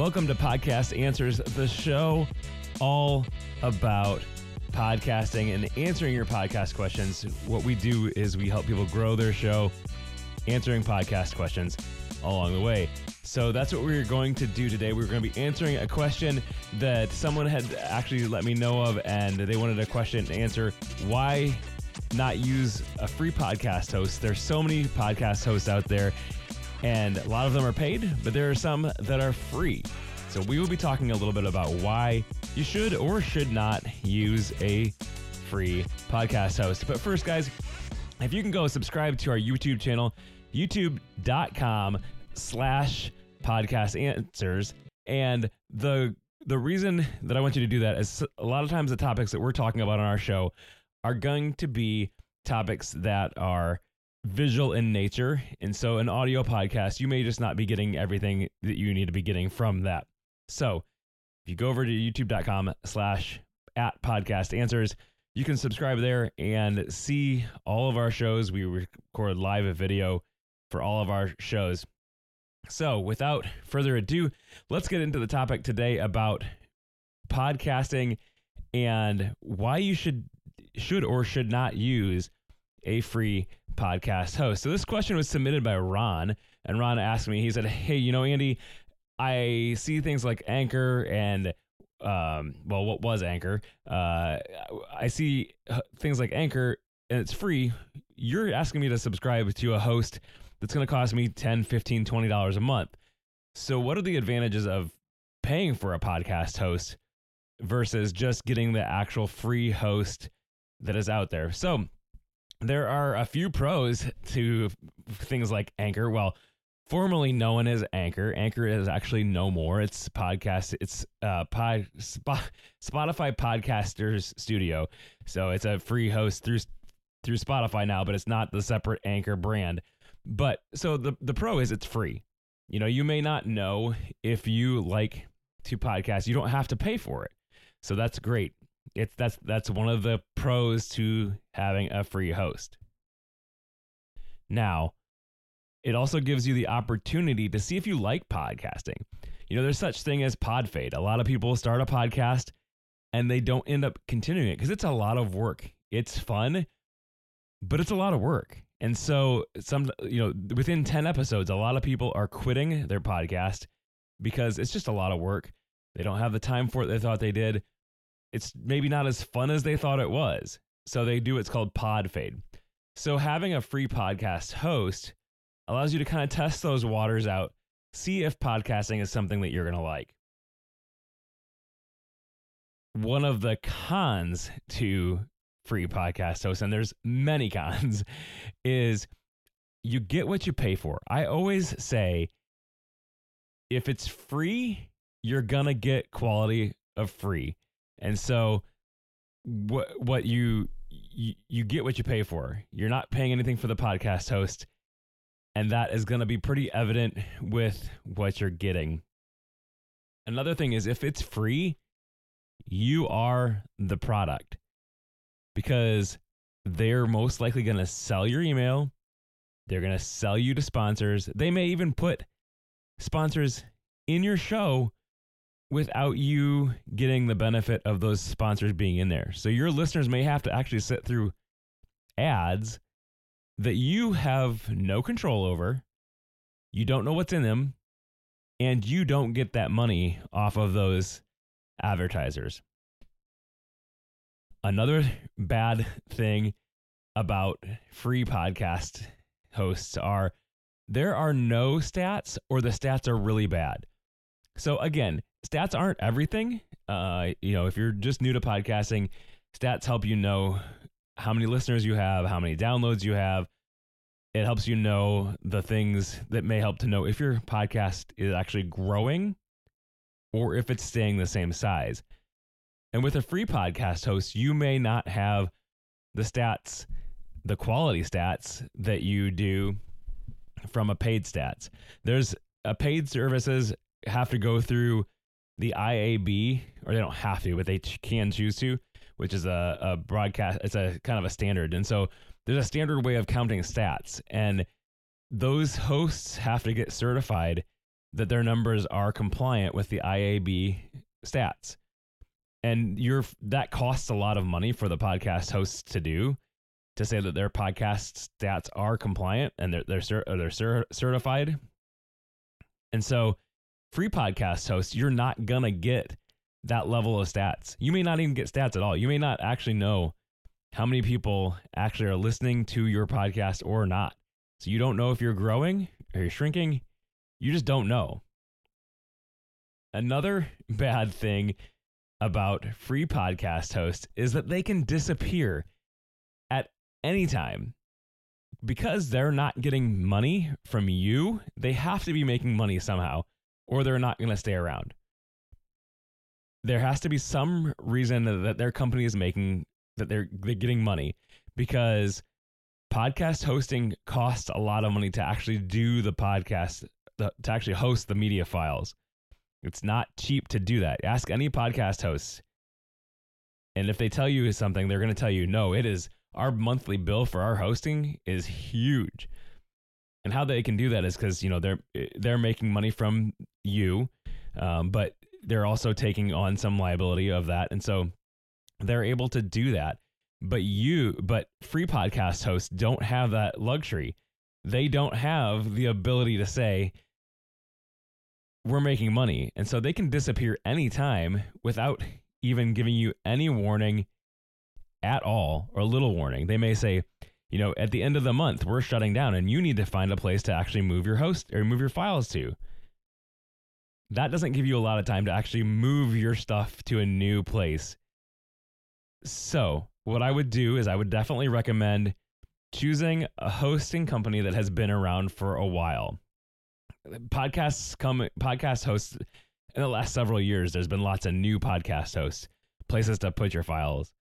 Welcome to Podcast Answers, the show all about podcasting and answering your podcast questions. What we do is we help people grow their show, answering podcast questions along the way. So that's what we're going to do today. We're going to be answering a question that someone had actually let me know of, and they wanted a question and answer. Why not use a free podcast host? There's so many podcast hosts out there, and a lot of them are paid, but there are some that are free. So we will be talking a little bit about why you should or should not use a free podcast host. But first, guys, if you can go subscribe to our YouTube channel, youtube.com/podcastanswers. And the reason that I want you to do that is a lot of times the topics that we're talking about on our show are going to be topics that are visual in nature. And so an audio podcast, you may just not be getting everything that you need to be getting from that. So if you go over to youtube.com/@podcastanswers, you can subscribe there and see all of our shows. We record live a video for all of our shows. So without further ado, let's get into the topic today about podcasting and why you should or should not use a free podcast host. So this question was submitted by Ron, and Ron asked me, he said, hey, you know, Andy, I see things like Anchor and, what was Anchor? I see things like Anchor and it's free. You're asking me to subscribe to a host that's going to cost me $10, $15, $20 a month. So what are the advantages of paying for a podcast host versus just getting the actual free host that is out there? So there are a few pros to things like Anchor. Well, formerly known as Anchor. Anchor is actually no more. It's podcast. It's Spotify Podcasters Studio. So it's a free host through Spotify now, but it's not the separate Anchor brand. But so the pro is it's free. You know, you may not know if you like to podcast. You don't have to pay for it. So that's great. That's one of the pros to having a free host. Now, it also gives you the opportunity to see if you like podcasting. You know, there's such thing as pod fade. A lot of people start a podcast and they don't end up continuing it because it's a lot of work. It's fun, but it's a lot of work. And so within 10 episodes, a lot of people are quitting their podcast because it's just a lot of work. They don't have the time for it they thought they did. It's maybe not as fun as they thought it was. So they do what's called pod fade. So having a free podcast host allows you to kind of test those waters out, see if podcasting is something that you're going to like. One of the cons to free podcast hosts, and there's many cons, is you get what you pay for. I always say, if it's free, you're going to get quality of free. And so what you get what you pay for. You're not paying anything for the podcast host, and that is going to be pretty evident with what you're getting. Another thing is, if it's free, you are the product, because they're most likely going to sell your email. They're going to sell you to sponsors. They may even put sponsors in your show without you getting the benefit of those sponsors being in there. So your listeners may have to actually sit through ads that you have no control over. You don't know what's in them, and you don't get that money off of those advertisers. Another bad thing about free podcast hosts are there are no stats, or the stats are really bad. So again, stats aren't everything. If you're just new to podcasting, stats help you know how many listeners you have, how many downloads you have. It helps you know the things that may help to know if your podcast is actually growing or if it's staying the same size. And with a free podcast host, you may not have the stats, the quality stats that you do from a paid stats. There's a paid services have to go through the IAB, or they don't have to, but they can choose to, which is a broadcast. It's a kind of a standard. And so there's a standard way of counting stats, and those hosts have to get certified that their numbers are compliant with the IAB stats. And that costs a lot of money for the podcast hosts to do, to say that their podcast stats are compliant and they're certified. And so free podcast hosts, you're not going to get that level of stats. You may not even get stats at all. You may not actually know how many people actually are listening to your podcast or not. So you don't know if you're growing or you're shrinking. You just don't know. Another bad thing about free podcast hosts is that they can disappear at any time. Because they're not getting money from you, they have to be making money somehow, or they're not going to stay around. There has to be some reason that their company is making, that they're getting money, because podcast hosting costs a lot of money to actually do the podcast, to actually host the media files. It's not cheap to do that. Ask any podcast hosts. And if they tell you something, they're going to tell you, no, it is our monthly bill for our hosting is huge. And how they can do that is because, you know, they're making money from you, but they're also taking on some liability of that. And so they're able to do that. But free podcast hosts don't have that luxury. They don't have the ability to say, we're making money. And so they can disappear anytime without even giving you any warning at all, or a little warning. They may say, you know, at the end of the month, we're shutting down and you need to find a place to actually move your host or move your files to. That doesn't give you a lot of time to actually move your stuff to a new place. So what I would do is I would definitely recommend choosing a hosting company that has been around for a while. Podcast hosts in the last several years, there's been lots of new podcast hosts, places to put your files.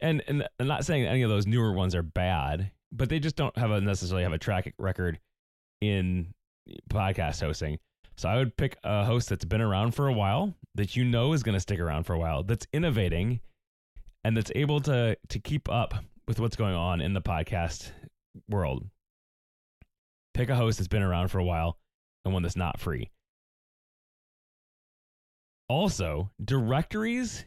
And I'm not saying any of those newer ones are bad, but they just don't necessarily have a track record in podcast hosting. So I would pick a host that's been around for a while, that you know is going to stick around for a while, that's innovating, and that's able to keep up with what's going on in the podcast world. Pick a host that's been around for a while and one that's not free. Also, directories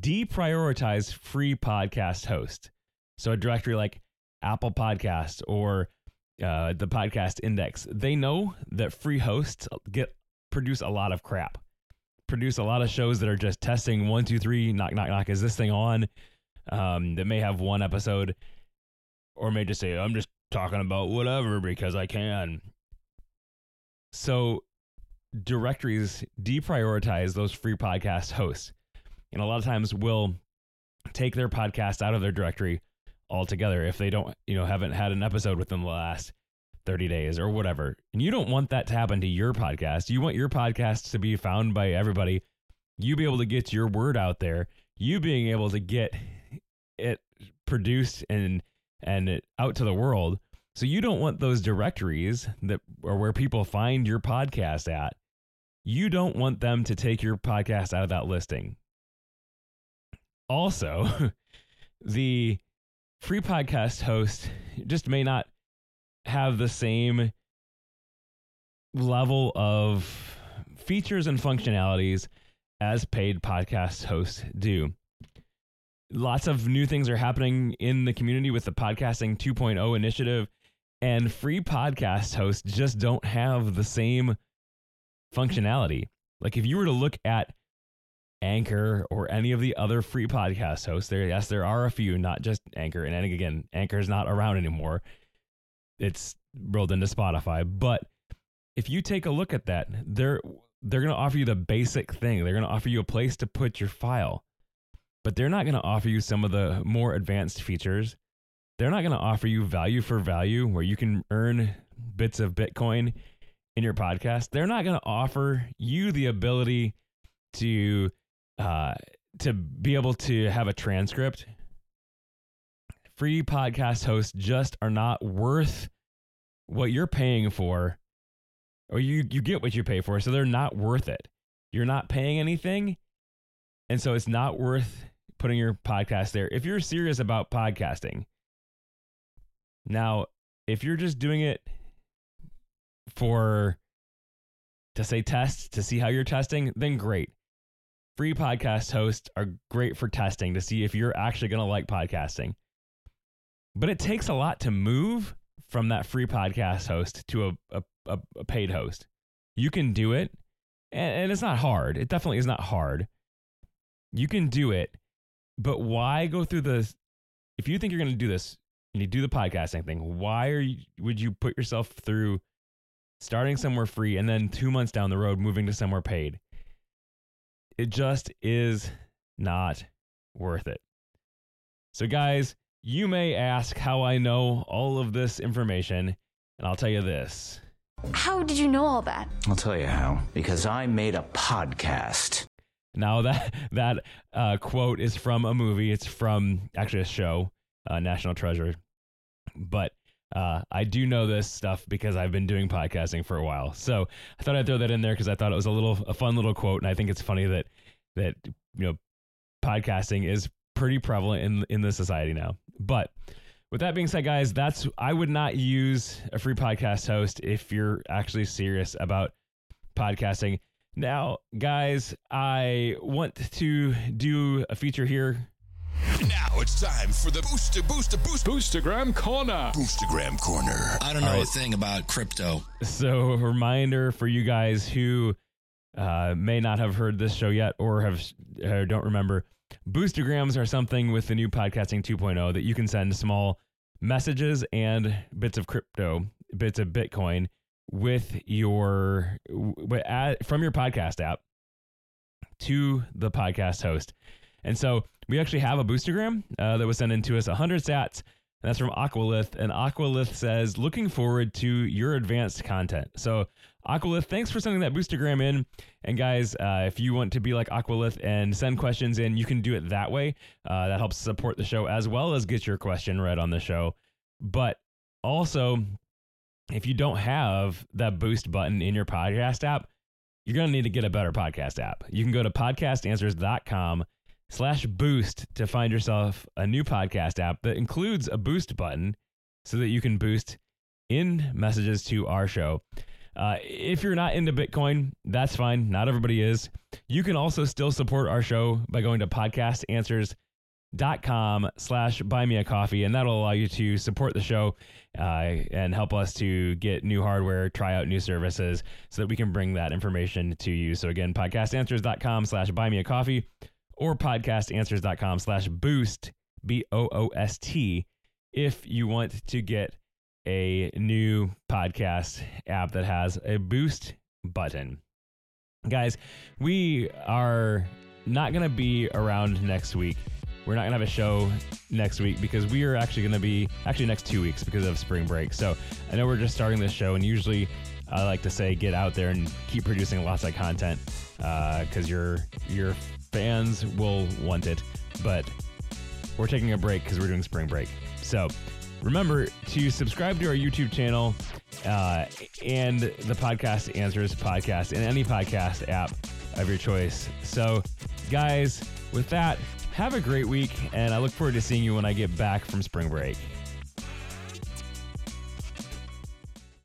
deprioritize free podcast hosts. So a directory like Apple Podcasts or the Podcast Index, they know that free hosts produce a lot of crap, produce a lot of shows that are just testing 1, 2, 3, knock, knock, knock. Is this thing on? That may have one episode, or may just say, I'm just talking about whatever because I can. So directories deprioritize those free podcast hosts. And a lot of times will take their podcast out of their directory altogether if they don't, you know, haven't had an episode within the last 30 days or whatever. And you don't want that to happen to your podcast. You want your podcast to be found by everybody. You be able to get your word out there. You being able to get it produced and out to the world. So you don't want those directories that are where people find your podcast at. You don't want them to take your podcast out of that listing. Also, the free podcast host just may not have the same level of features and functionalities as paid podcast hosts do. Lots of new things are happening in the community with the podcasting 2.0 initiative, and free podcast hosts just don't have the same functionality. Like if you were to look at Anchor or any of the other free podcast hosts, there are a few, not just Anchor. And again, Anchor is not around anymore. It's rolled into Spotify. But if you take a look at that, they're going to offer you the basic thing. They're going to offer you a place to put your file, but they're not going to offer you some of the more advanced features. They're not going to offer you value for value where you can earn bits of Bitcoin in your podcast. They're not going to offer you the ability to be able to have a transcript. Free podcast hosts just are not worth what you're paying for, or you get what you pay for, so they're not worth it. You're not paying anything, and so it's not worth putting your podcast there if you're serious about podcasting. Now, if you're just doing it for to say test to see how you're testing, then great. Free podcast hosts are great for testing to see if you're actually going to like podcasting. But it takes a lot to move from that free podcast host to a paid host. You can do it, and it's not hard. It definitely is not hard. You can do it, but why go through this? If you think you're going to do this and you do the podcasting thing, would you put yourself through starting somewhere free and then 2 months down the road moving to somewhere paid? It just is not worth it. So guys, you may ask how I know all of this information, and I'll tell you this. How did you know all that? I'll tell you how. Because I made a podcast. Now that quote is from a movie. It's from actually a show, National Treasure. But I do know this stuff because I've been doing podcasting for a while. So I thought I'd throw that in there because I thought it was a fun little quote, and I think it's funny that you know, podcasting is pretty prevalent in the society now. But with that being said, guys, I would not use a free podcast host if you're actually serious about podcasting. Now, guys, I want to do a feature here. Now it's time for the Boostagram Corner. Boostagram Corner. I don't know a thing about crypto. So a reminder for you guys who may not have heard this show yet or don't remember. Boostagrams are something with the new podcasting 2.0 that you can send small messages and bits of crypto, bits of Bitcoin with from your podcast app to the podcast host. And so we actually have a Boostagram that was sent in to us 100 sats. And that's from Aqualith. And Aqualith says, looking forward to your advanced content. So Aqualith, thanks for sending that Boostagram in. And guys, if you want to be like Aqualith and send questions in, you can do it that way. That helps support the show as well as get your question read on the show. But also, if you don't have that boost button in your podcast app, you're going to need to get a better podcast app. You can go to podcastanswers.com/boost to find yourself a new podcast app that includes a boost button so that you can boost in messages to our show. If you're not into Bitcoin, that's fine. Not everybody is. You can also still support our show by going to podcastanswers.com/buymeacoffee, and that'll allow you to support the show and help us to get new hardware, try out new services so that we can bring that information to you. So again, podcastanswers.com/buymeacoffee. or podcastanswers.com/boost, BOOST, if you want to get a new podcast app that has a boost button. Guys, we are not going to be around next week. We're not going to have a show next week because we are actually going to be next 2 weeks because of spring break. So I know we're just starting this show, and usually I like to say get out there and keep producing lots of content because you're fans will want it, but we're taking a break because we're doing spring break. So remember to subscribe to our YouTube channel and the Podcast Answers podcast and any podcast app of your choice. So guys, with that, have a great week, and I look forward to seeing you when I get back from spring break.